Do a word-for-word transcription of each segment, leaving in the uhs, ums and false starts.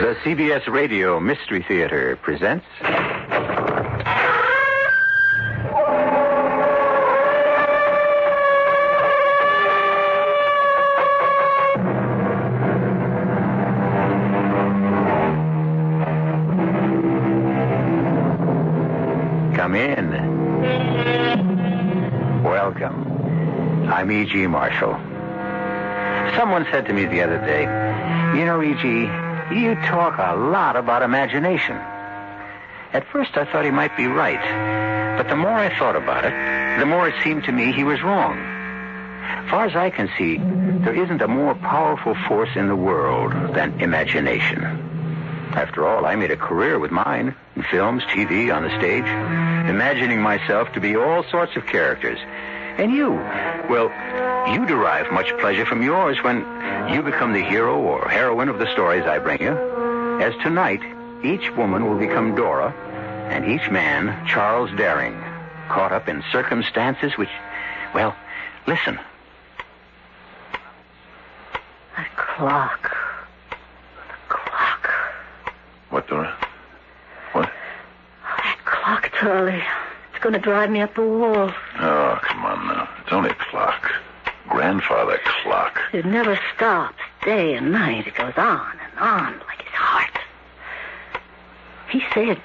The C B S Radio Mystery Theater presents Come in. Welcome. I'm E. G. Marshall. Someone said to me the other day, "You know, E. G., you talk a lot about imagination." At first, I thought he might be right. But the more I thought about it, the more it seemed to me he was wrong. Far as I can see, there isn't a more powerful force in the world than imagination. After all, I made a career with mine, in films, T V, on the stage, imagining myself to be all sorts of characters. And you, well, you derive much pleasure from yours when you become the hero or heroine of the stories I bring you. As tonight, each woman will become Dora, and each man Charles Daring, caught up in circumstances which, well, listen. The clock. The clock. What, Dora? What? Oh, that clock, Charlie. It's going to drive me up the wall. Oh, come on now. It's only a clock. Grandfather clock. It never stops day and night. It goes on and on like his heart. He said,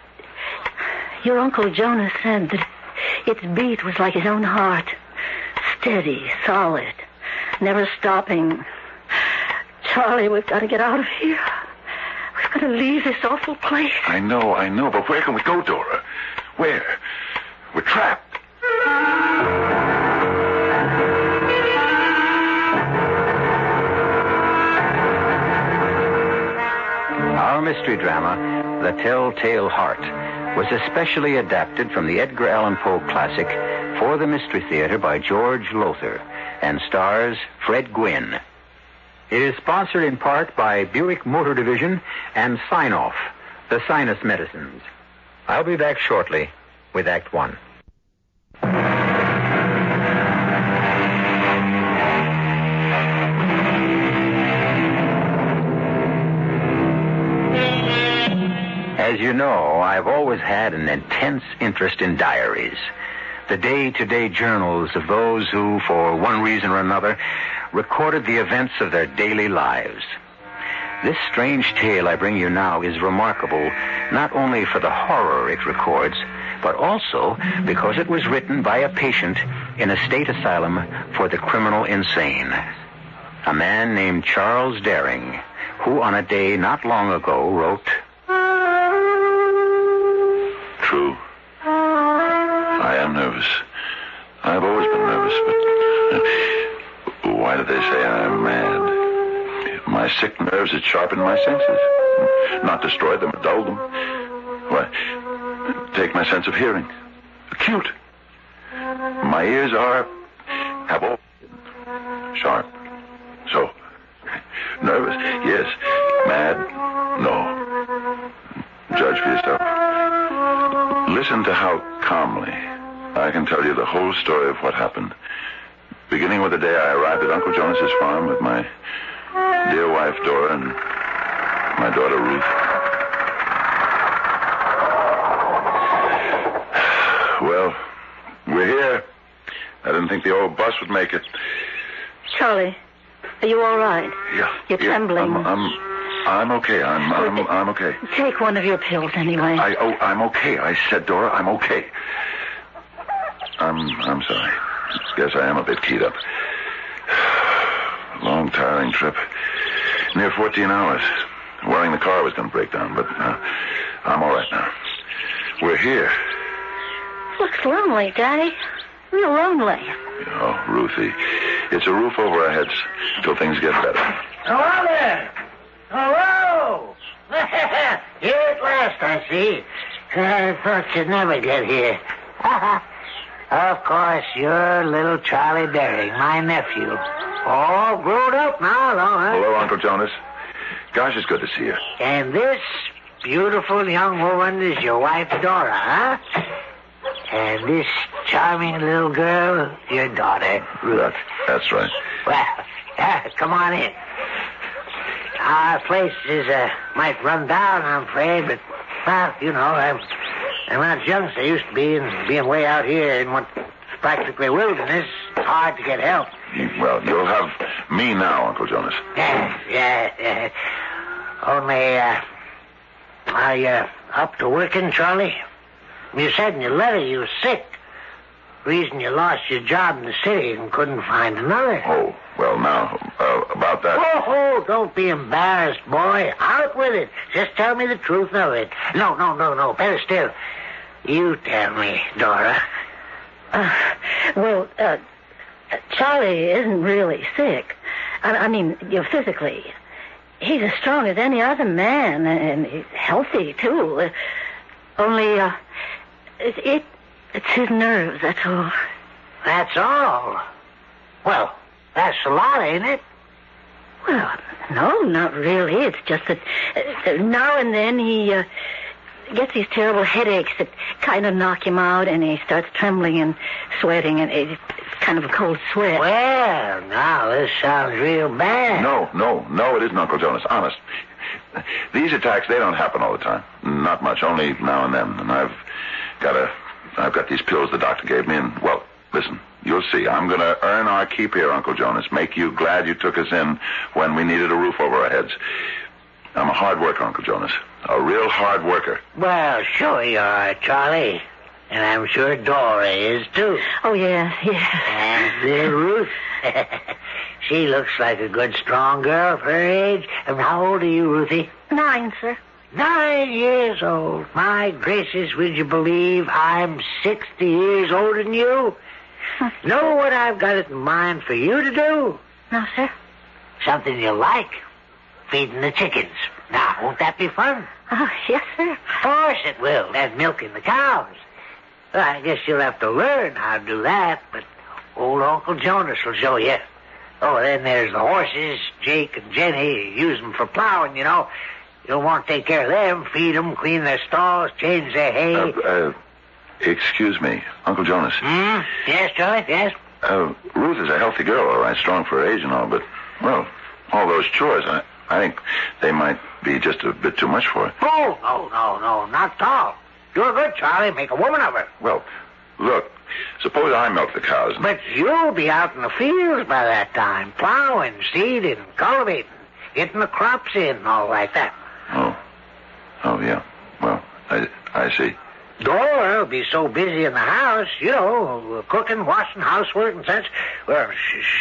your Uncle Jonas said that its beat was like his own heart. Steady, solid, never stopping. Charlie, we've got to get out of here. We've got to leave this awful place. I know, I know, but where can we go, Dora? Where? We're trapped. Our mystery drama, The Tell-Tale Heart, was especially adapted from the Edgar Allan Poe classic For the Mystery Theater by George Lothar and stars Fred Gwynn. It is sponsored in part by Buick Motor Division and Sign Off, the sinus medicines. I'll be back shortly with Act One. As you know, I've always had an intense interest in diaries, the day-to-day journals of those who, for one reason or another, recorded the events of their daily lives. This strange tale I bring you now is remarkable, not only for the horror it records, but also because it was written by a patient in a state asylum for the criminal insane. A man named Charles Daring, who on a day not long ago wrote, "True. I am nervous. I've always been nervous, but why do they say I'm mad? My sick nerves had sharpened my senses. Not destroyed them, but dulled them. Why, take my sense of hearing. acute. My ears are, have all, sharp. So, nervous, yes. Mad, no. Judge for yourself. Listen to how calmly I can tell you the whole story of what happened. Beginning with the day I arrived at Uncle Jonas's farm with my dear wife, Dora, and my daughter, Ruth. Well, we're here. I didn't think the old bus would make it. Charlie, are you all right? Yeah. You're yeah, trembling. I'm, I'm, I'm okay. I'm, I'm, well, I'm okay. Take one of your pills anyway. I, oh, I'm okay. I said, Dora, I'm okay. I'm, I'm sorry. Guess I am a bit keyed up. Long, tiring trip. Near fourteen hours. Worrying the car was going to break down, but uh, I'm all right now. We're here. Looks lonely, Daddy. Real lonely. Oh, Ruthie. It's a roof over our heads till things get better. Hello there. Hello. Here at last, I see. I thought you'd never get here. Of course, you're little Charlie Daring, my nephew. All grown up now, though, huh? Hello, Uncle Jonas. Gosh, it's good to see you. And this beautiful young woman is your wife, Dora, huh? And this charming little girl, your daughter, Ruth. That's right. Well, come on in. Our place is, uh, might run down, I'm afraid, but, well, you know, I'm... And when I was young, they used to be, and being way out here in what's practically wilderness, it's hard to get help. Well, you'll have me now, Uncle Jonas. Yeah, yeah, yeah. Only, uh, are you up to working, Charlie? You said in your letter you were sick. Reason you lost your job in the city and couldn't find another. Oh, well, now, uh, about that... Oh, oh, don't be embarrassed, boy. Out with it. Just tell me the truth of it. No, no, no, no. Better still. You tell me, Dora. Uh, well, uh, Charlie isn't really sick. I, I mean, you know, physically. He's as strong as any other man, and he's healthy, too. Uh, only, uh, it, it, it's his nerves, that's all. That's all? Well, that's a lot, ain't it? Well, no, not really. It's just that uh, now and then he... Uh, gets these terrible headaches that kind of knock him out, and he starts trembling and sweating, and it's kind of a cold sweat. Well, now, this sounds real bad. No, no, no, it isn't, Uncle Jonas. Honest. These attacks, they don't happen all the time. Not much, only now and then. And I've got a... I've got these pills the doctor gave me, and, well, listen, you'll see. I'm going to earn our keep here, Uncle Jonas. Make you glad you took us in when we needed a roof over our heads. I'm a hard worker, Uncle Jonas. A real hard worker. Well, sure you are, Charlie. And I'm sure Dora is, too. Oh, yes, yes. And dear Ruth. She looks like a good, strong girl of her age. And how old are you, Ruthie? Nine, sir. Nine years old. My gracious, would you believe I'm sixty years older than you? Know what I've got it in mind for you to do? No, sir. Something you like. Feeding the chickens. Now, won't that be fun? Oh, yes, sir. Of course it will. And milking the cows. Well, I guess you'll have to learn how to do that, but old Uncle Jonas will show you. Oh, then there's the horses, Jake and Jenny. Use them for plowing, you know. You'll want to take care of them, feed them, clean their stalls, change their hay. Uh, uh, excuse me, Uncle Jonas. Hmm? Yes, Charlie, yes? Uh, Ruth is a healthy girl, all right, strong for her age and all, but, well, all those chores, I... I think they might be just a bit too much for her. Oh, no, no, no, not at all. Do her good, Charlie. Make a woman of her. Well, look, suppose I milk the cows. But you'll be out in the fields by that time, plowing, seeding, cultivating, getting the crops in and all like that. Oh. Oh, yeah. Well, I, I see. Dora will be so busy in the house, you know, cooking, washing, housework and such. Well,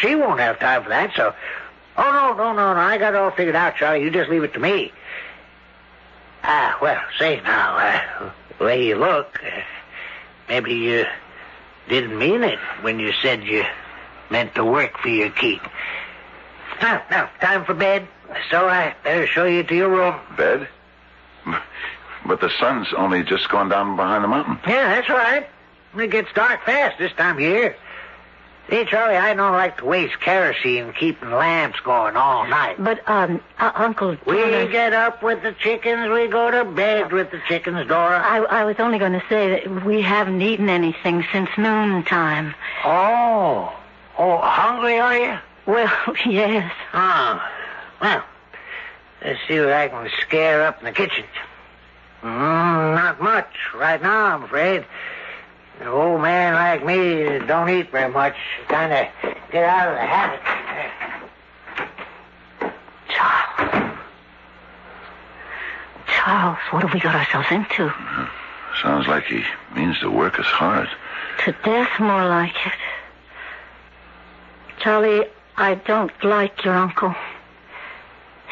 she won't have time for that, so... Oh, no, no, no, no. I got it all figured out, Charlie. You just leave it to me. Ah, well, say now, uh, the way you look, uh, maybe you didn't mean it when you said you meant to work for your keep. Now, now, time for bed, so I better show you to your room. Bed? But the sun's only just gone down behind the mountain. Yeah, that's all right. It gets dark fast this time of year. See, Charlie, I don't like to waste kerosene keeping lamps going all night. But, um, uh, Uncle Dora... We get up with the chickens. We go to bed with the chickens, Dora. I, I was only going to say that we haven't eaten anything since noontime. Oh. Oh, hungry, are you? Well, yes. Oh. Well, let's see what I can scare up in the kitchen. Mm, not much right now, I'm afraid. An old man like me don't eat very much. Kind of get out of the habit. Charles. Charles, what have we got ourselves into? Mm-hmm. Sounds like he means to work us hard. To death, more like it. Charlie, I don't like your uncle.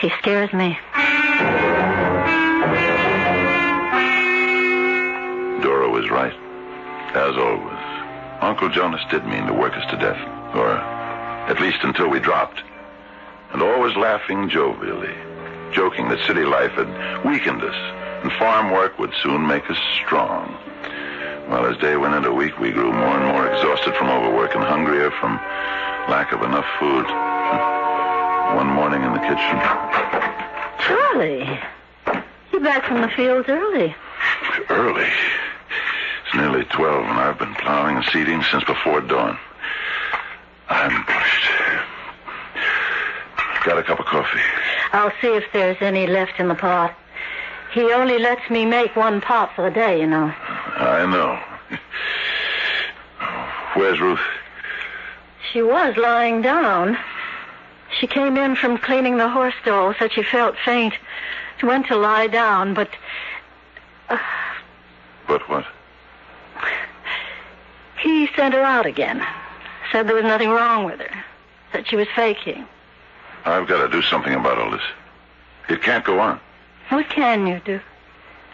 He scares me. Dora was right. As always, Uncle Jonas did mean to work us to death, or at least until we dropped. And always laughing jovially, joking that city life had weakened us, and farm work would soon make us strong. Well, as day went into week, we grew more and more exhausted from overwork and hungrier from lack of enough food. One morning in the kitchen... Charlie, you're back from the fields early. Early? It's nearly twelve, and I've been plowing and seeding since before dawn. I'm pushed. Got a cup of coffee. I'll see if there's any left in the pot. He only lets me make one pot for the day, you know. I know. Where's Ruth? She was lying down. She came in from cleaning the horse stall, said she felt faint. She went to lie down, but... Uh... But what? He sent her out again. Said there was nothing wrong with her. Said she was faking. I've got to do something about all this. It can't go on. What can you do?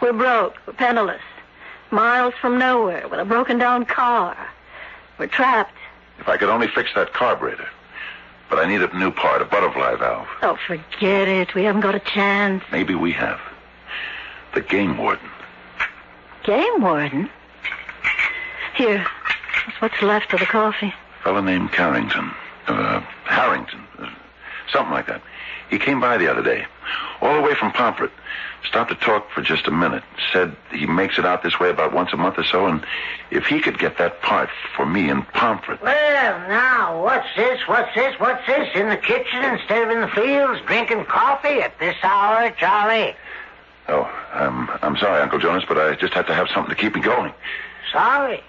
We're broke. We're penniless. Miles from nowhere with a broken-down car. We're trapped. If I could only fix that carburetor. But I need a new part, a butterfly valve. Oh, forget it. We haven't got a chance. Maybe we have. The game warden. Game warden? Here. What's left of the coffee? A fellow named Carrington. Uh, Harrington. Uh, something like that. He came by the other day. All the way from Pomfret. Stopped to talk for just a minute. Said he makes it out this way about once a month or so, and if he could get that part for me in Pomfret. Well, now, what's this? What's this? What's this? In the kitchen instead of in the fields? Drinking coffee at this hour, Charlie? Oh, I'm, I'm sorry, Uncle Jonas, but I just have to have something to keep me going. Sorry?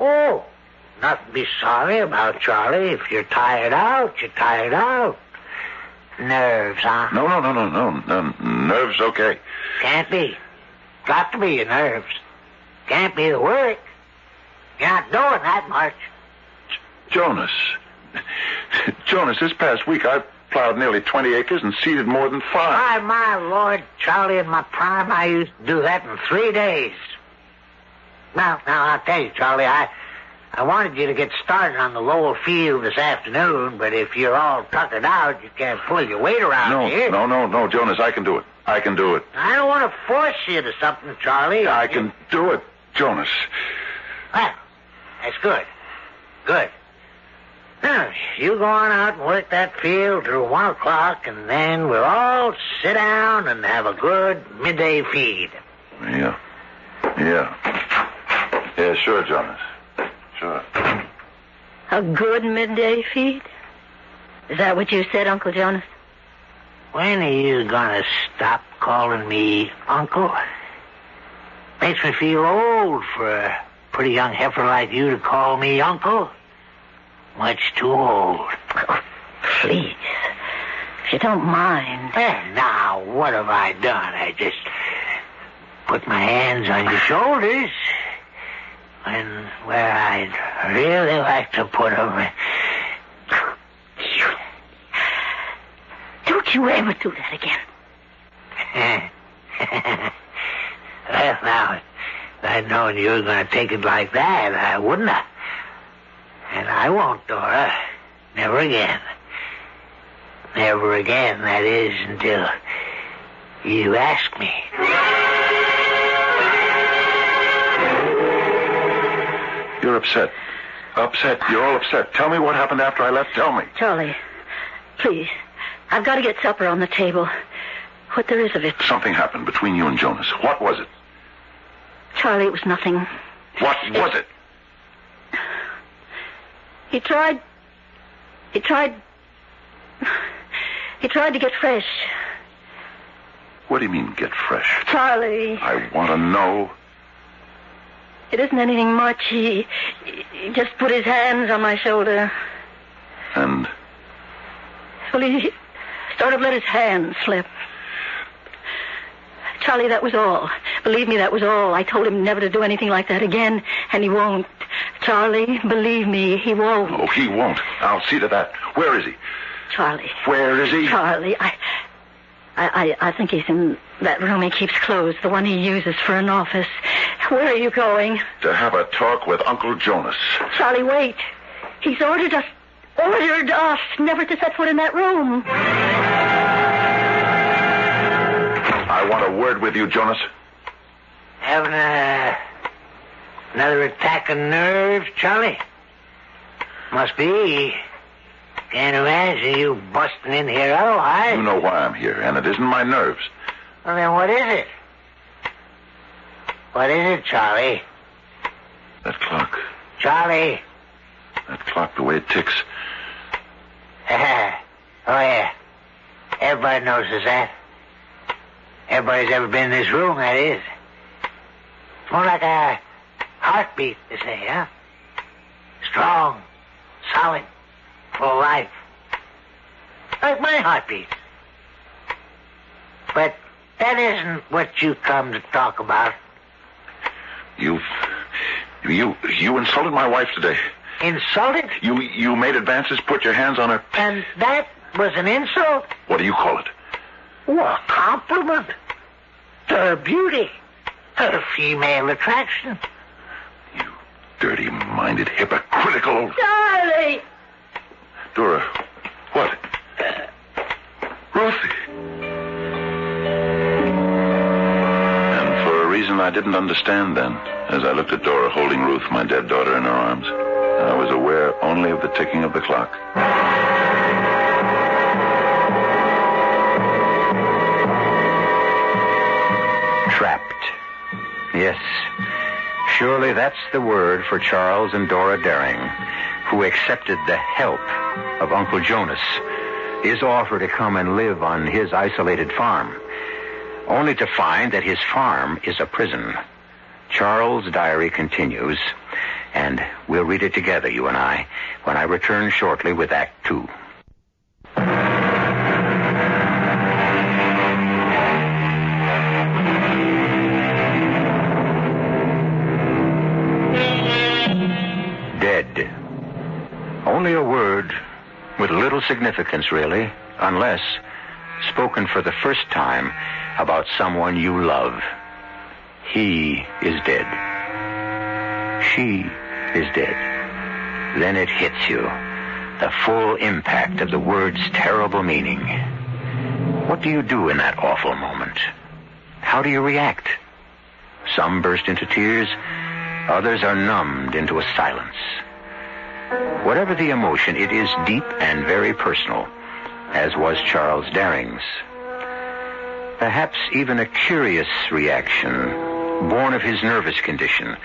Oh, nothing to be sorry about, Charlie. If you're tired out, you're tired out. Nerves, huh? No, no, no, no, no. no nerves, okay. Can't be. Got to be your nerves. Can't be the work. You're not doing that much. J- Jonas. Jonas, this past week I've plowed nearly twenty acres and seeded more than five. By my Lord, Charlie, in my prime, I used to do that in three days. Now, now, I'll tell you, Charlie, I I wanted you to get started on the Lowell field this afternoon, but if you're all tuckered out, you can't pull your weight around no, here. No, no, no, no, Jonas, I can do it. I can do it. I don't want to force you to something, Charlie. I you... can do it, Jonas. Well, that's good. Good. Now, you go on out and work that field till one o'clock, and then we'll all sit down and have a good midday feed. Yeah. Yeah. Yeah, sure, Jonas. Sure. A good midday feed? Is that what you said, Uncle Jonas? When are you going to stop calling me Uncle? Makes me feel old for a pretty young heifer like you to call me Uncle. Much too old. Oh, please. If you don't mind. Eh, now, what have I done? I just put my hands on your shoulders... And where I'd really like to put them. Don't you ever do that again. Well, now, if I'd known you were going to take it like that, I wouldn't have. And I won't, Dora. Never again. Never again, that is, until you ask me. You're upset. Upset. You're all upset. Tell me what happened after I left. Tell me. Charlie, please. I've got to get supper on the table. What there is of it. Something happened between you and Jonas. What was it? Charlie, it was nothing. What it... was it? He tried... He tried... He tried to get fresh. What do you mean, get fresh? Charlie. I want to know. It isn't anything much. He, he just put his hands on my shoulder. And? Well, he sort of let his hand slip. Charlie, that was all. Believe me, that was all. I told him never to do anything like that again, and he won't. Charlie, believe me, he won't. Oh, he won't. I'll see to that. Where is he? Charlie. Where is he? Charlie, I... I, I, I think he's in that room he keeps closed, the one he uses for an office. Where are you going? To have a talk with Uncle Jonas. Charlie, wait. He's ordered us, ordered us never to set foot in that room. I want a word with you, Jonas. Having a, another attack of nerves, Charlie? Must be... Can't imagine you busting in here otherwise. You know why I'm here, and it isn't my nerves. Well, then what is it? What is it, Charlie? That clock. Charlie. That clock, the way it ticks. Oh, yeah. Everybody notices that. Everybody's ever been in this room, that is. It's more like a heartbeat, they say, huh? Strong, solid. For life. Like my heartbeat. But that isn't what you come to talk about. You've... You... You insulted my wife today. Insulted? You... You made advances, put your hands on her... And that was an insult? What do you call it? Oh, a compliment. To her beauty. Her female attraction. You dirty-minded, hypocritical old... Charlie! Dora, what? Uh, Ruthie. And for a reason I didn't understand then, as I looked at Dora holding Ruth, my dead daughter, in her arms, I was aware only of the ticking of the clock. Trapped. Yes. Surely that's the word for Charles and Dora Daring, who accepted the help of Uncle Jonas, his offer to come and live on his isolated farm, only to find that his farm is a prison. Charles' diary continues, and we'll read it together, you and I, when I return shortly with Act Two. Only a word with little significance, really, unless spoken for the first time about someone you love. He is dead. She is dead. Then it hits you, the full impact of the word's terrible meaning. What do you do in that awful moment? How do you react? Some burst into tears. Others are numbed into a silence. Whatever the emotion, it is deep and very personal, as was Charles Daring's. Perhaps even a curious reaction, born of his nervous condition,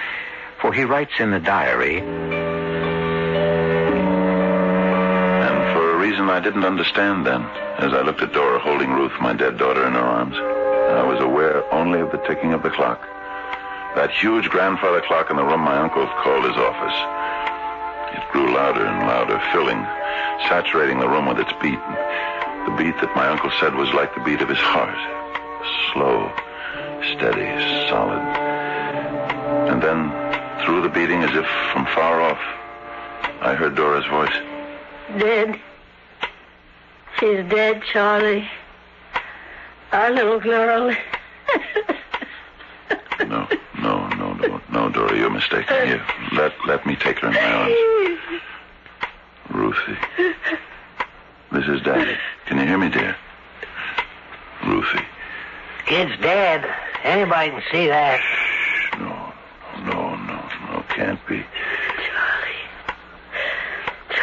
for he writes in the diary... And for a reason I didn't understand then, as I looked at Dora holding Ruth, my dead daughter, in her arms, I was aware only of the ticking of the clock. That huge grandfather clock in the room my uncle called his office. It grew louder and louder, filling, saturating the room with its beat. The beat that my uncle said was like the beat of his heart. Slow, steady, solid. And then, through the beating, as if from far off, I heard Dora's voice. Dead. She's dead, Charlie. Our little girl. No, no, no, no, no, Dora, you're mistaken. Here, let, let me take her in my arms. Ruthie. This is Daddy. Can you hear me, dear? Ruthie. Kid's dead. Anybody can see that. No, no, no, no, can't be.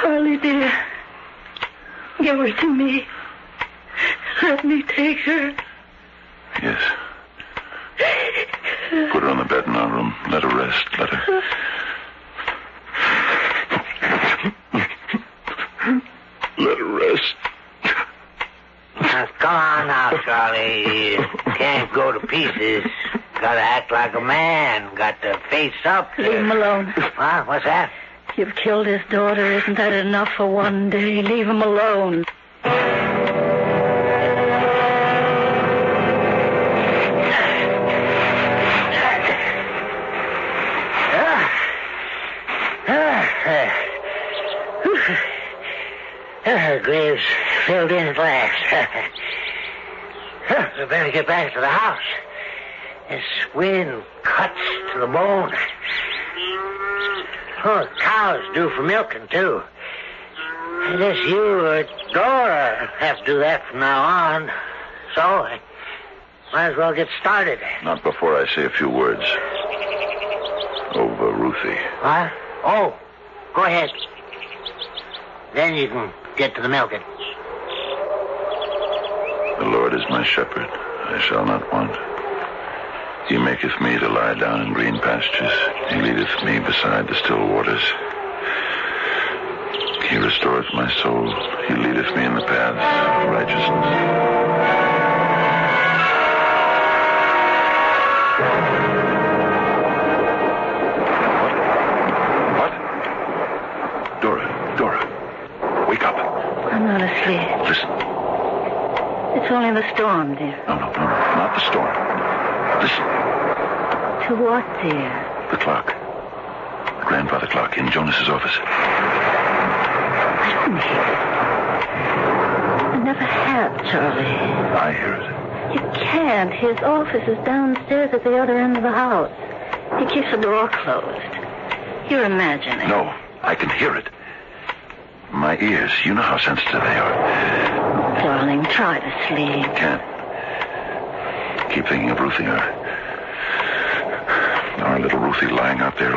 Charlie, dear, give her to me. Let me take her. Yes. Put her on the bed in our room. Let her rest. Let her... Let her rest. Now, come on now, Charlie. You can't go to pieces. Gotta act like a man. Got to face up. Leave him alone. Huh? What's that? You've killed his daughter. Isn't that enough for one day? Leave him alone. Graves filled in at last. We better get back to the house. This wind cuts to the bone. Oh, the cow's due for milking, too. Unless you or Dora have to do that from now on. So, I might as well get started. Not before I say a few words. Over Ruthie. What? Oh, go ahead. Then you can... get to the milking. The Lord is my shepherd. I shall not want. He maketh me to lie down in green pastures. He leadeth me beside the still waters. He restoreth my soul. He leadeth me in the paths of righteousness. What? What? Dora, Dora. Wake up. I'm not asleep. Listen. It's only the storm, dear. No, no, no, no. Not the storm. Listen. To what, dear? The clock. The grandfather clock in Jonas's office. I don't hear it. I never have, Charlie. I hear it. You can't. His office is downstairs at the other end of the house. He keeps the door closed. You're imagining. No, I can hear it. My ears, you know how sensitive they are. Darling, try to sleep. Can't. Keep thinking of Ruthie. Our, our little Ruthie lying out there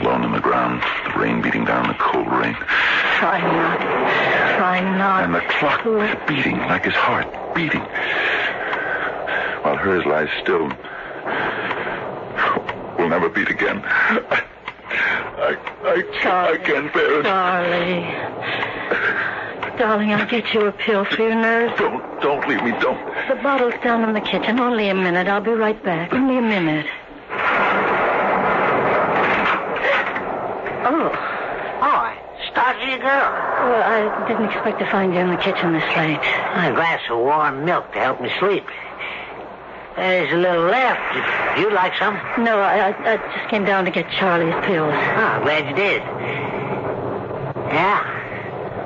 alone in the ground. The rain beating down, the cold rain. Try not. Try not. And the clock to... beating like his heart, beating. While hers lies still. Will never beat again. I... I, I, Charlie, I can't bear it. Darling. Darling, I'll get you a pill for your nerves. Don't, don't leave me, don't. The bottle's down in the kitchen. Only a minute. I'll be right back. Only a minute. Oh. Oh, I started you, girl. Well, I didn't expect to find you in the kitchen this late. A glass of warm milk to help me sleep. There's a little left. You'd like some? No, I, I, I just came down to get Charlie's pills. Oh, glad you did. Yeah,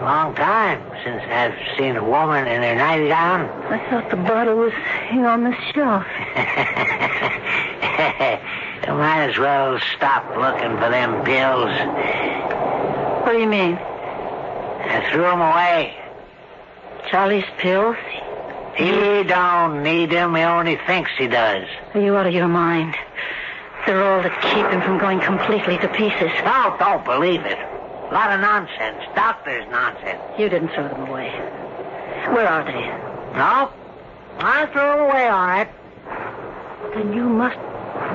long time since I've seen a woman in her nightgown. I thought the bottle was hanging on the shelf. Might as well stop looking for them pills. What do you mean? I threw them away. Charlie's pills? He don't need him. He only thinks he does. Are you out of your mind? They're all that keep him from going completely to pieces. Oh, don't believe it. A lot of nonsense. Doctor's nonsense. You didn't throw them away. Where are they? No. I threw them away, all right. Then you must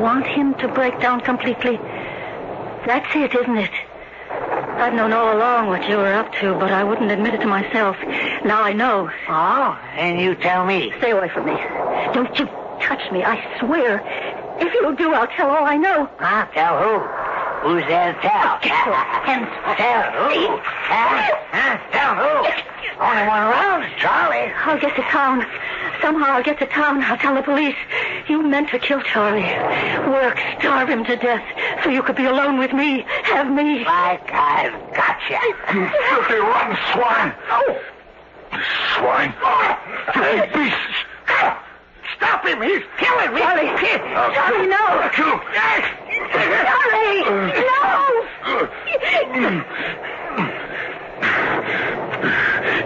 want him to break down completely. That's it, isn't it? I've known all along what you were up to, but I wouldn't admit it to myself. Now I know. Oh, and you tell me. Stay away from me. Don't you touch me, I swear. If you do, I'll tell all I know. I'll tell who? Who's there to tell? And tell who? Huh? Tell who? Only one around, Charlie. I'll get to town. Somehow I'll get to town. I'll tell the police. You meant to kill Charlie. Work, starve him to death, so you could be alone with me. Have me. Like I've got you. You filthy rotten swine. Oh. Swine. Oh. You beasts. Stop him. He's killing me. Charlie. I'll Charlie, kill. No. I'll kill him. Charlie. No.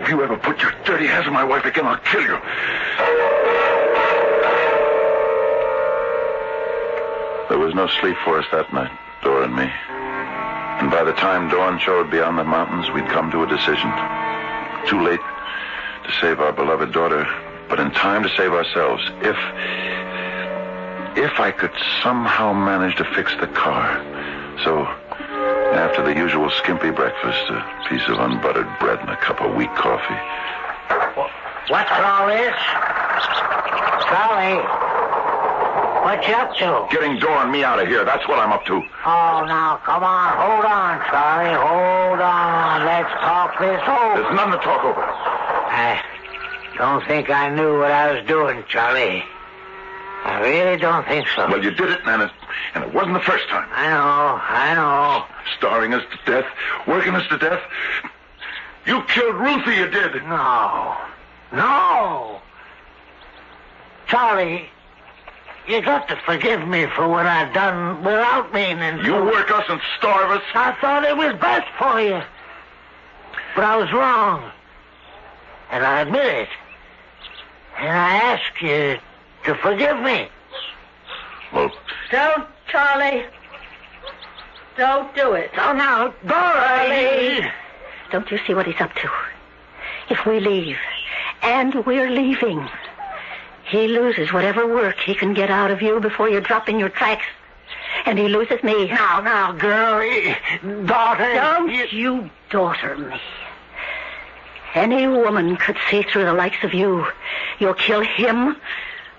If you ever put your dirty hands on my wife again, I'll kill you. There was no sleep for us that night, Dora and me. And by the time dawn showed beyond the mountains, we'd come to a decision. Too late to save our beloved daughter, but in time to save ourselves. If... if I could somehow manage to fix the car. So, after the usual skimpy breakfast, a piece of unbuttered bread and a cup of weak coffee. What's all this? Golly. What you up to? Getting Dora and me out of here. That's what I'm up to. Oh, now, come on. Hold on, Charlie. Hold on. Let's talk this over. There's none to talk over. I don't think I knew what I was doing, Charlie. I really don't think so. Well, you did it, and it, and it wasn't the first time. I know, I know. Starving us to death, working us to death. You killed Ruthie, you did. No, no. Charlie, you got to forgive me for what I've done without meaning to. You work us and starve us. I thought it was best for you. But I was wrong. And I admit it. And I ask you... to forgive me. Well... Don't, Charlie. Don't do it. Oh, now, Charlie! Don't you see what he's up to? If we leave, and we're leaving, he loses whatever work he can get out of you before you drop in your tracks. And he loses me. Now, now, girlie, daughter... Don't you, you daughter me. Any woman could see through the likes of you. You'll kill him...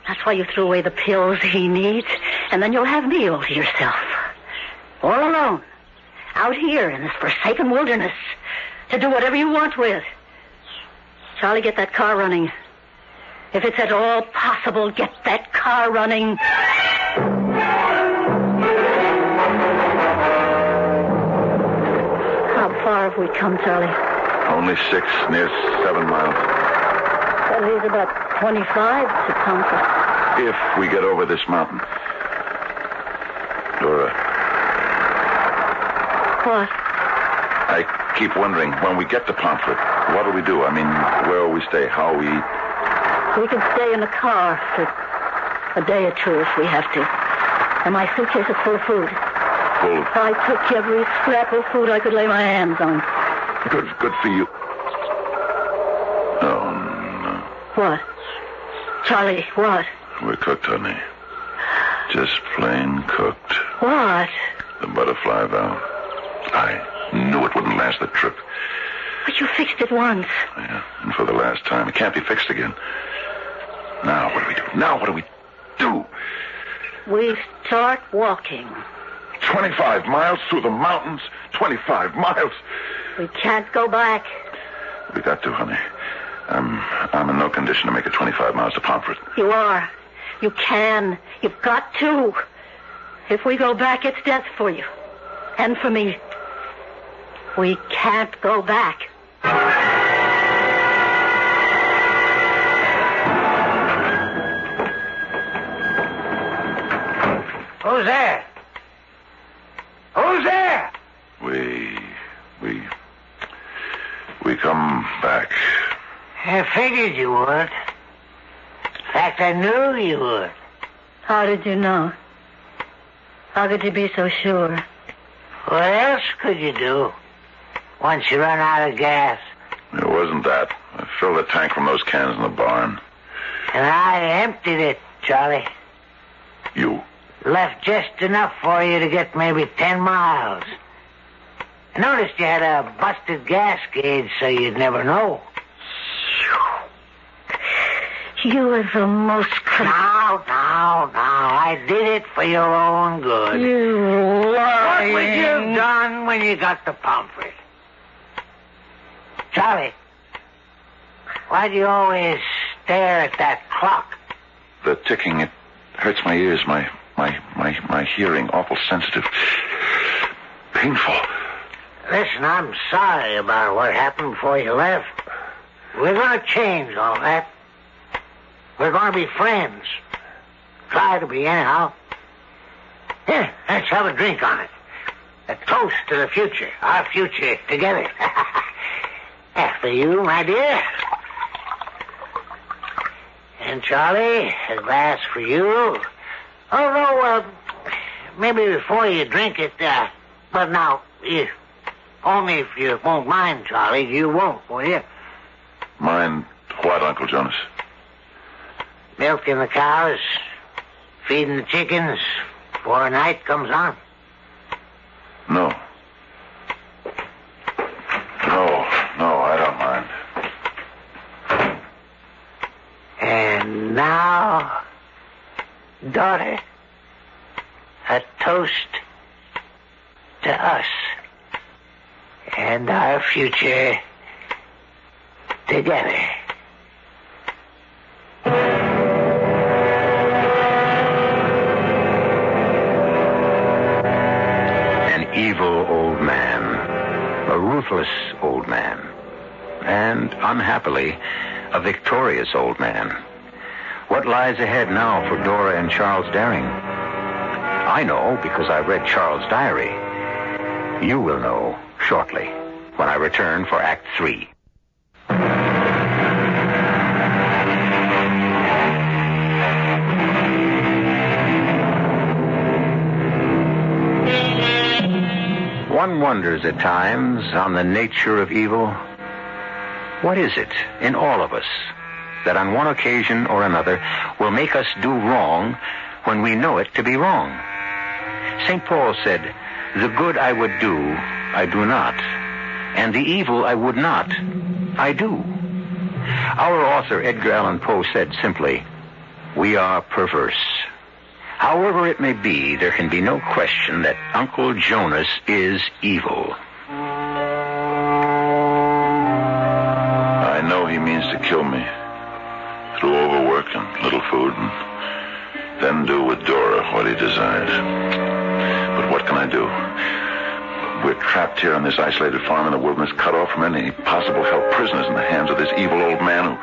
that's why you threw away the pills he needs, and then you'll have me all to yourself. All alone. Out here in this forsaken wilderness. To do whatever you want with. Charlie, get that car running. If it's at all possible, get that car running. How far have we come, Charlie? Only six, near seven miles. That leaves about... twenty-five to comfort. If we get over this mountain. Dora. What? I keep wondering, when we get to Pomfret, what'll we do? I mean, where'll we stay? How'll we eat? We can stay in the car for a day or two if we have to. And my suitcase is full of food. Full of? I took every scrap of food I could lay my hands on. Good, good for you. Oh, no. What? Charlie, what? We're cooked, honey. Just plain cooked. What? The butterfly valve. I knew it wouldn't last the trip. But you fixed it once. Yeah, and for the last time. It can't be fixed again. Now, what do we do? Now, what do we do? We start walking. Twenty-five miles through the mountains. Twenty-five miles. We can't go back. We got to, honey. Um, I'm in no condition to make it twenty-five miles to Pomfret. You are. You can. You've got to. If we go back, it's death for you. And for me. We can't go back. Who's there? Who's there? We... We... We come back... I figured you would. In fact, I knew you would. How did you know? How could you be so sure? What else could you do once you run out of gas? It wasn't that. I filled the tank from those cans in the barn. And I emptied it, Charlie. You? Left just enough for you to get maybe ten miles. I noticed you had a busted gas gauge so you'd never know. You were the most... Cr- no, no, no. I did it for your own good. You lying. What would you have done when you got to Pomfret? Charlie, why do you always stare at that clock? The ticking, it hurts my ears, my, my, my, my hearing, awful sensitive. Painful. Listen, I'm sorry about what happened before you left. We're going to change all that. We're going to be friends. Try to be, anyhow. Here, let's have a drink on it. A toast to the future. Our future together. After you, my dear. And Charlie, a glass for you. Although, uh, maybe before you drink it, uh, But now, if only if you won't mind, Charlie, you won't, will you? Mind what, Uncle Jonas? Milking the cows, feeding the chickens, before night comes on. No. No, no, I don't mind. And now, daughter, a toast to us and our future together. An evil old man, a ruthless old man, and unhappily, a victorious old man. What lies ahead now for Dora and Charles Daring? I know because I read Charles' diary. You will know shortly when I return for Act Three. One wonders at times on the nature of evil. What is it in all of us that on one occasion or another will make us do wrong when we know it to be wrong? Saint Paul said, "The good I would do, I do not, and the evil I would not, I do." Our author, Edgar Allan Poe, said simply, "We are perverse." However it may be, there can be no question that Uncle Jonas is evil. I know he means to kill me through overwork and little food, and then do with Dora what he desires. But what can I do? We're trapped here on this isolated farm in the wilderness, cut off from any possible help, prisoners in the hands of this evil old man who...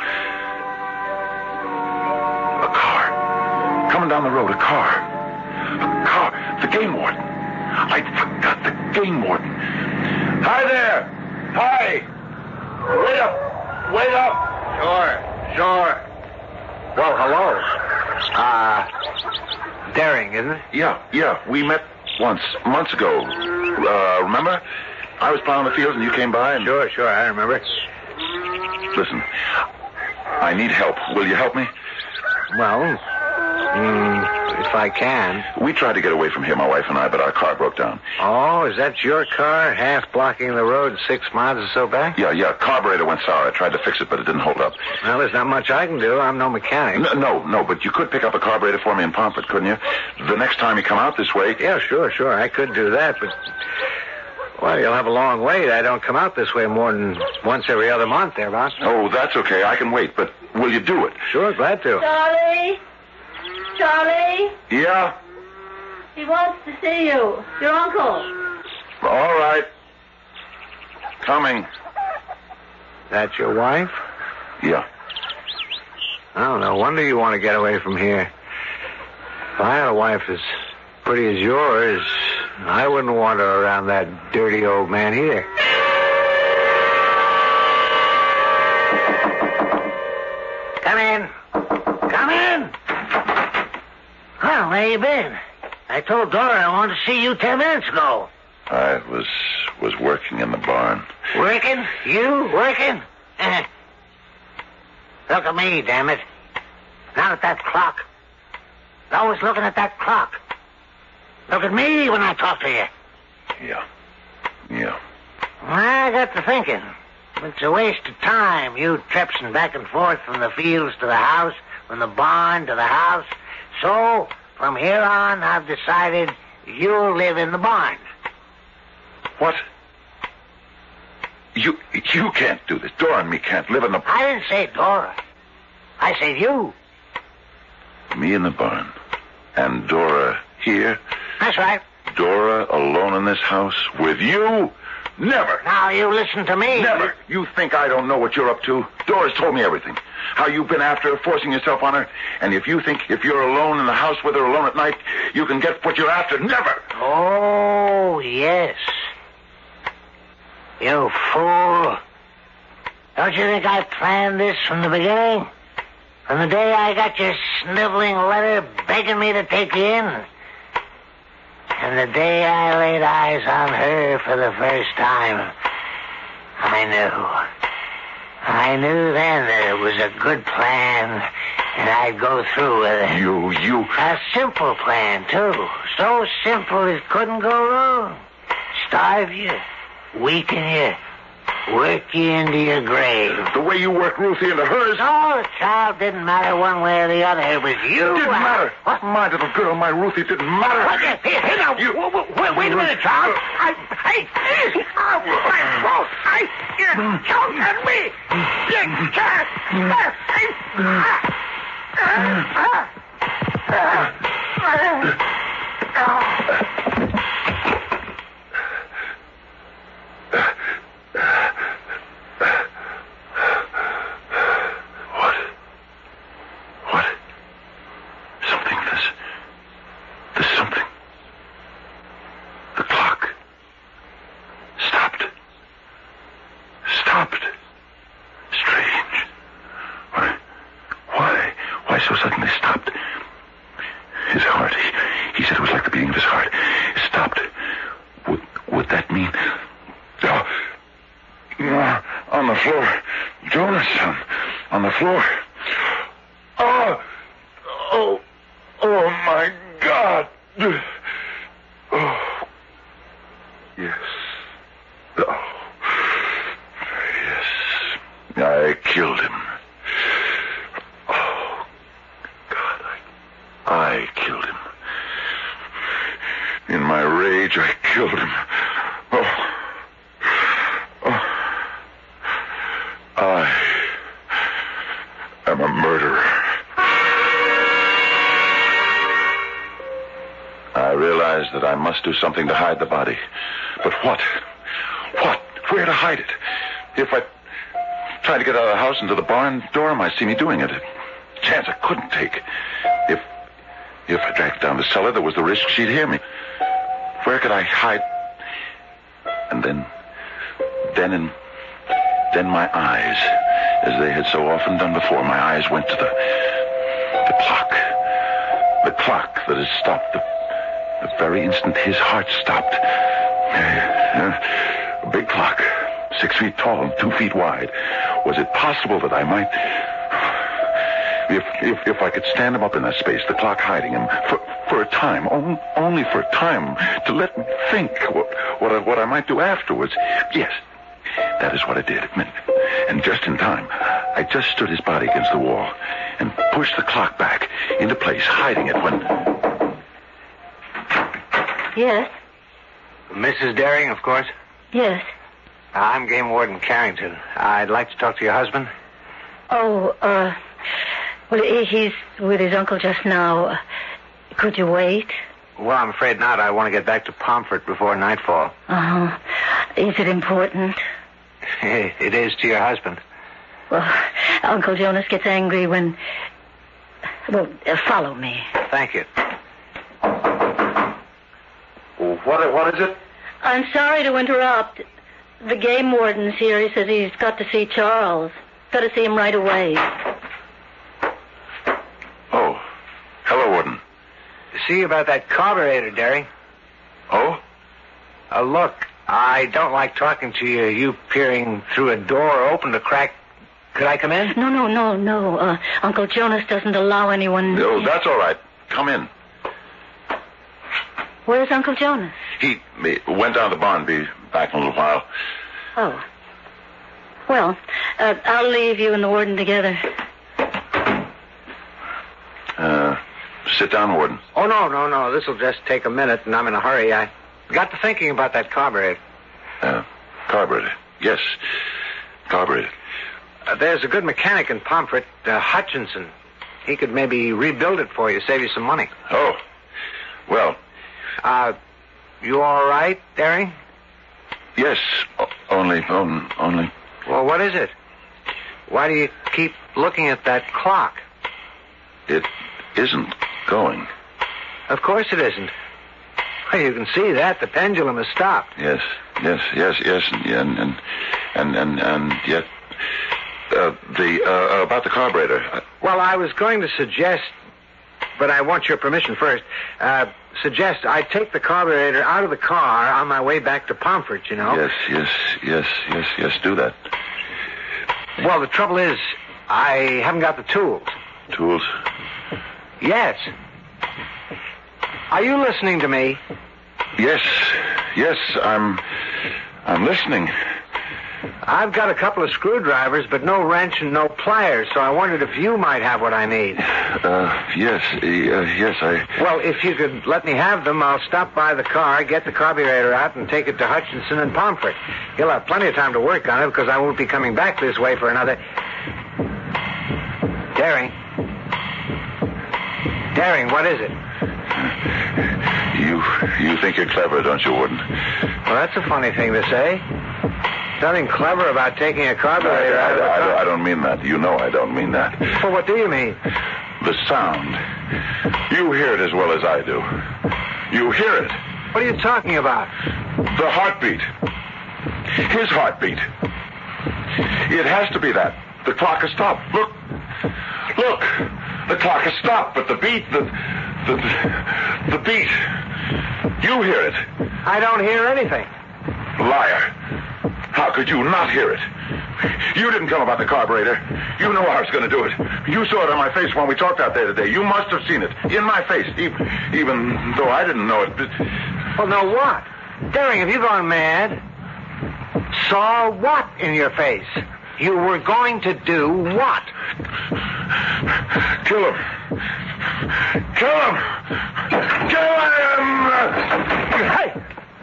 A car. Coming down the road, a car. A car. The game warden. I forgot the game warden. Hi there. Hi. Wait up. Wait up. Sure. Sure. Well, hello. Uh, Daring, isn't it? Yeah, yeah. We met... Once, months ago. Uh, remember? I was plowing the fields and you came by and... Sure, sure, I remember. Listen, I need help. Will you help me? Well, mm, if I can. We tried to get away from here, my wife and I, but our car broke down. Oh, is that your car half blocking the road six miles or so back? Yeah, yeah, carburetor went sour. I tried to fix it, but it didn't hold up. Well, there's not much I can do. I'm no mechanic. No, no, no, but you could pick up a carburetor for me in Pomfret, couldn't you? The next time you come out this way... Yeah, sure, sure. I could do that, but... Well, you'll have a long wait. I don't come out this way more than once every other month there, Ross. Oh, that's okay. I can wait, but will you do it? Sure, glad to. Charlie? Charlie? Yeah? He wants to see you. Your uncle. All right. Coming. That's your wife? Yeah. Oh, no wonder you want to get away from here. If I had a wife as pretty as yours... I wouldn't want her around that dirty old man either. Come in. Come in. Well, where you been? I told Dora I wanted to see you ten minutes ago. I was was working in the barn. Working? You working? Look at me, damn it. Not at that clock. Always looking at that clock. Look at me when I talk to you. Yeah. Yeah. I got to thinking. It's a waste of time, you trepsing back and forth from the fields to the house, from the barn to the house. So, from here on, I've decided you'll live in the barn. What? You you can't do this. Dora and me can't live in the... I didn't say Dora. I said you. Me in the barn. And Dora here... That's right. Dora alone in this house with you? Never. Now, you listen to me. Never. You think I don't know what you're up to? Dora's told me everything. How you've been after her, forcing yourself on her. And if you think if you're alone in the house with her, alone at night, you can get what you're after. Never. Oh, yes. You fool. Don't you think I planned this from the beginning? From the day I got your sniveling letter begging me to take you in... And the day I laid eyes on her for the first time, I knew. I knew then that it was a good plan, and I'd go through with it. You, you... A simple plan, too. So simple it couldn't go wrong. Starve you, weaken you, work you into your grave. The way you worked Ruthie into hers... No, the child didn't matter one way or the other. It was you. It didn't I... matter. What? My little girl, my Ruthie, didn't matter. What? Hey, hey now, you... Wait, wait, wait a minute, child. I... Hey, hey, oh, my fault. I... You choked on me. You can't. What? What? Something, there's... There's something. The clock... Stopped. Stopped. Strange. Why? Why? Why so suddenly stopped? His heart. He, he said it was like the beating of his heart. It stopped. Would, would that mean... Oh. On the floor. Jonas, son. On the floor. Oh. Oh. Oh, my God. Oh. Yes. Oh. Yes. I killed him. Oh, God. I, I killed him. In my rage, I killed him. Oh. Oh. I am a murderer. I realized that I must do something to hide the body. But what? What? Where to hide it? If I tried to get out of the house into the barn, Dora might see me doing it. A chance I couldn't take. If if I dragged down the cellar, there was the risk she'd hear me. Where could I hide? And then, then in, then my eyes, as they had so often done before, my eyes went to the, the clock. The clock that had stopped the, the very instant his heart stopped. A big clock, six feet tall and two feet wide. Was it possible that I might... If, if, if I could stand him up in that space, the clock hiding him, for, for a time, on, only for a time, to let me think what, what, I, what I might do afterwards. Yes, that is what I did. And just in time, I just stood his body against the wall and pushed the clock back into place, hiding it when... Yes? Missus Daring, of course. Yes. I'm Game Warden Carrington. I'd like to talk to your husband. Oh, uh, well, he's with his uncle just now. Could you wait? Well, I'm afraid not. I want to get back to Pomfret before nightfall. Oh, is it important? It is to your husband. Well, Uncle Jonas gets angry when... Well, uh, follow me. Thank you. What, what is it? I'm sorry to interrupt. The game warden's here. He says he's got to see Charles. Got to see him right away. Oh. Hello, Warden. See about that carburetor, Derry. Oh? Uh, look, I don't like talking to you. You peering through a door open to crack. Could I come in? No, no, no, no. Uh, Uncle Jonas doesn't allow anyone... No, that's all right. Come in. Where's Uncle Jonas? He went down to the barn. Be back in a little while. Oh. Well, uh, I'll leave you and the warden together. Uh, sit down, warden. Oh, no, no, no. This'll just take a minute, and I'm in a hurry. I got to thinking about that carburetor. Uh, carburetor. Yes, carburetor. Uh, there's a good mechanic in Pomfret, uh, Hutchinson. He could maybe rebuild it for you, save you some money. Oh. Well... Uh, you all right, Derry? Yes, o- only, on, only... Well, what is it? Why do you keep looking at that clock? It isn't going. Of course it isn't. Well, you can see that. The pendulum has stopped. Yes, yes, yes, yes, and, and, and, and, and yet... Uh, the, uh, about the carburetor... Well, I was going to suggest... but I want your permission first. Uh, suggest I take the carburetor out of the car on my way back to Pomfret, you know. Yes, yes, yes, yes, yes, do that. Well, the trouble is, I haven't got the tools. Tools? Yes. Are you listening to me? Yes, yes, I'm... I'm listening. I've got a couple of screwdrivers, but no wrench and no pliers, so I wondered if you might have what I need. Uh, yes, uh, yes, I... Well, if you could let me have them, I'll stop by the car, get the carburetor out, and take it to Hutchinson and Pomfret. He'll have plenty of time to work on it, because I won't be coming back this way for another... Daring. Daring, what is it? You you think you're clever, don't you, Warden? Well, that's a funny thing to say. Nothing clever about taking a carburetor I, I, out of a car. I, I don't mean that. You know I don't mean that. Well, what do you mean? The sound. You hear it as well as I do. You hear it. What are you talking about? The heartbeat. His heartbeat. It has to be that. The clock has stopped. Look. Look. The clock has stopped, but the beat, the, the, the, the beat. You hear it. I don't hear anything. Liar. How could you not hear it? You didn't come about the carburetor. You know I was going to do it. You saw it on my face when we talked out there today. You must have seen it. In my face. Even, even though I didn't know it. Well, now what? Daring, have you gone mad? Saw what in your face? You were going to do what? Kill him. Kill him. Kill him. Hey!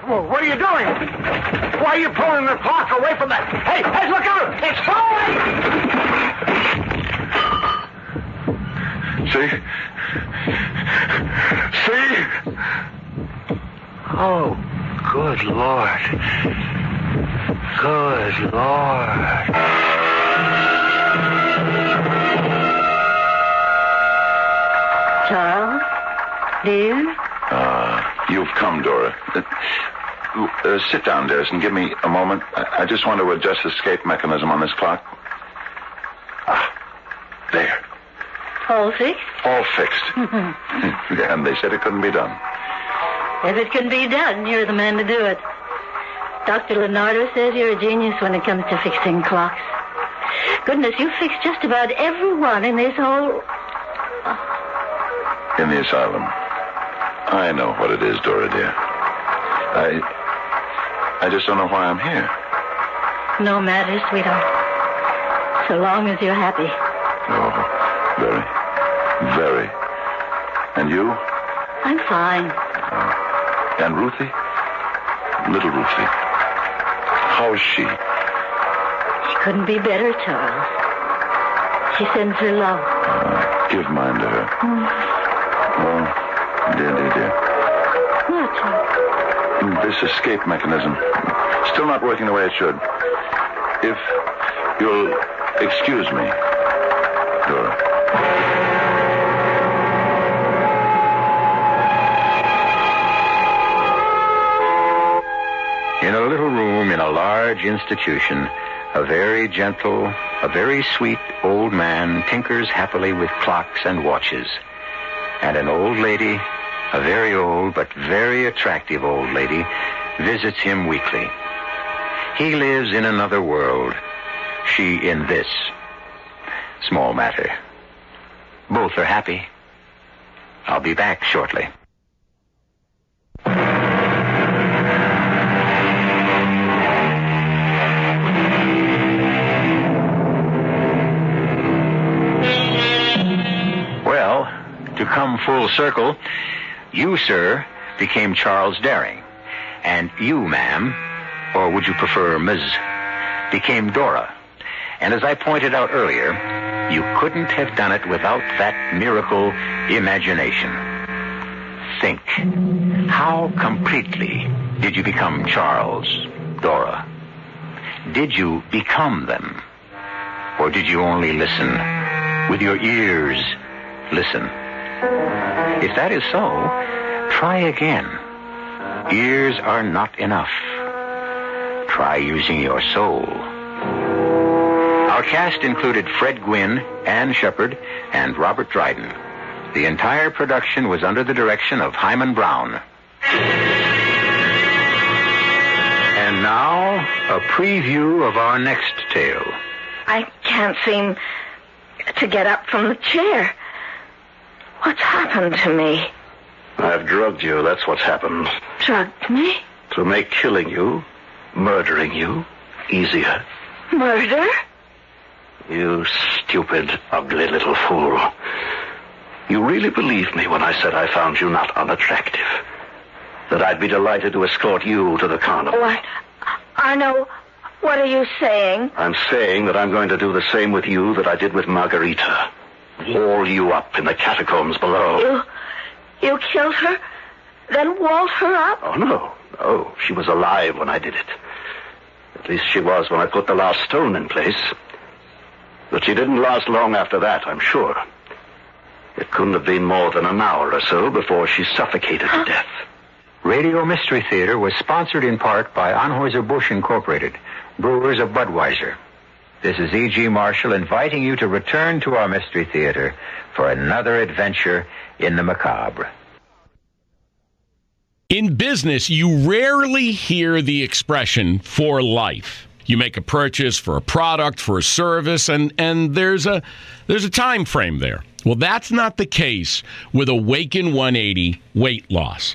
Well, what are you doing? Why are you pulling the clock away from that? Hey, hey, look out! It's falling! See? See? Oh, good Lord. Good Lord. Charles? Dear? Ah, uh, you've come, Dora. Uh, Uh, sit down, dearest, and give me a moment. I, I just want to adjust the escape mechanism on this clock. Ah, there. All fixed? All fixed. And they said it couldn't be done. If it can be done, you're the man to do it. Doctor Leonardo says you're a genius when it comes to fixing clocks. Goodness, you fixed just about everyone in this whole... Oh. In the asylum. I know what it is, Dora, dear. I... I just don't know why I'm here. No matter, sweetheart. So long as you're happy. Oh, very. Very. And you? I'm fine. Oh. And Ruthie? Little Ruthie. How is she? She couldn't be better, Charles. She sends her love. Uh, give mine to her. Mm. Oh, dear, dear, dear. What, Charles? This escape mechanism. Still not working the way it should. If you'll excuse me, Dora. In a little room in a large institution, a very gentle, a very sweet old man tinkers happily with clocks and watches. And an old lady... A very old but very attractive old lady visits him weekly. He lives in another world. She in this. Small matter. Both are happy. I'll be back shortly. Well, to come full circle... You, sir, became Charles Daring. And you, ma'am, or would you prefer Miz, became Dora. And as I pointed out earlier, you couldn't have done it without that miracle imagination. Think. How completely did you become Charles, Dora? Did you become them? Or did you only listen? With your ears, listen. If that is so, try again. Ears are not enough. Try using your soul. Our cast included Fred Gwynn, Ann Shepherd, and Robert Dryden. The entire production was under the direction of Hyman Brown. And now, a preview of our next tale. I can't seem to get up from the chair. What's happened to me? I've drugged you, that's what's happened. Drugged me? To make killing you, murdering you, easier. Murder? You stupid, ugly little fool. You really believed me when I said I found you not unattractive. That I'd be delighted to escort you to the carnival. What? Arno, what are you saying? I'm saying that I'm going to do the same with you that I did with Margarita. Wall you up in the catacombs below. You, you killed her? Then walled her up? Oh, no. No, she was alive when I did it. At least she was when I put the last stone in place. But she didn't last long after that, I'm sure. It couldn't have been more than an hour or so before she suffocated to death. Radio Mystery Theater was sponsored in part by Anheuser-Busch Incorporated, brewers of Budweiser. This is E. G. Marshall inviting you to return to our Mystery Theater for another adventure in the macabre. In business, you rarely hear the expression "for life." You make a purchase for a product, for a service, and, and there's a there's a time frame there. Well, that's not the case with Awaken one eighty Weight Loss.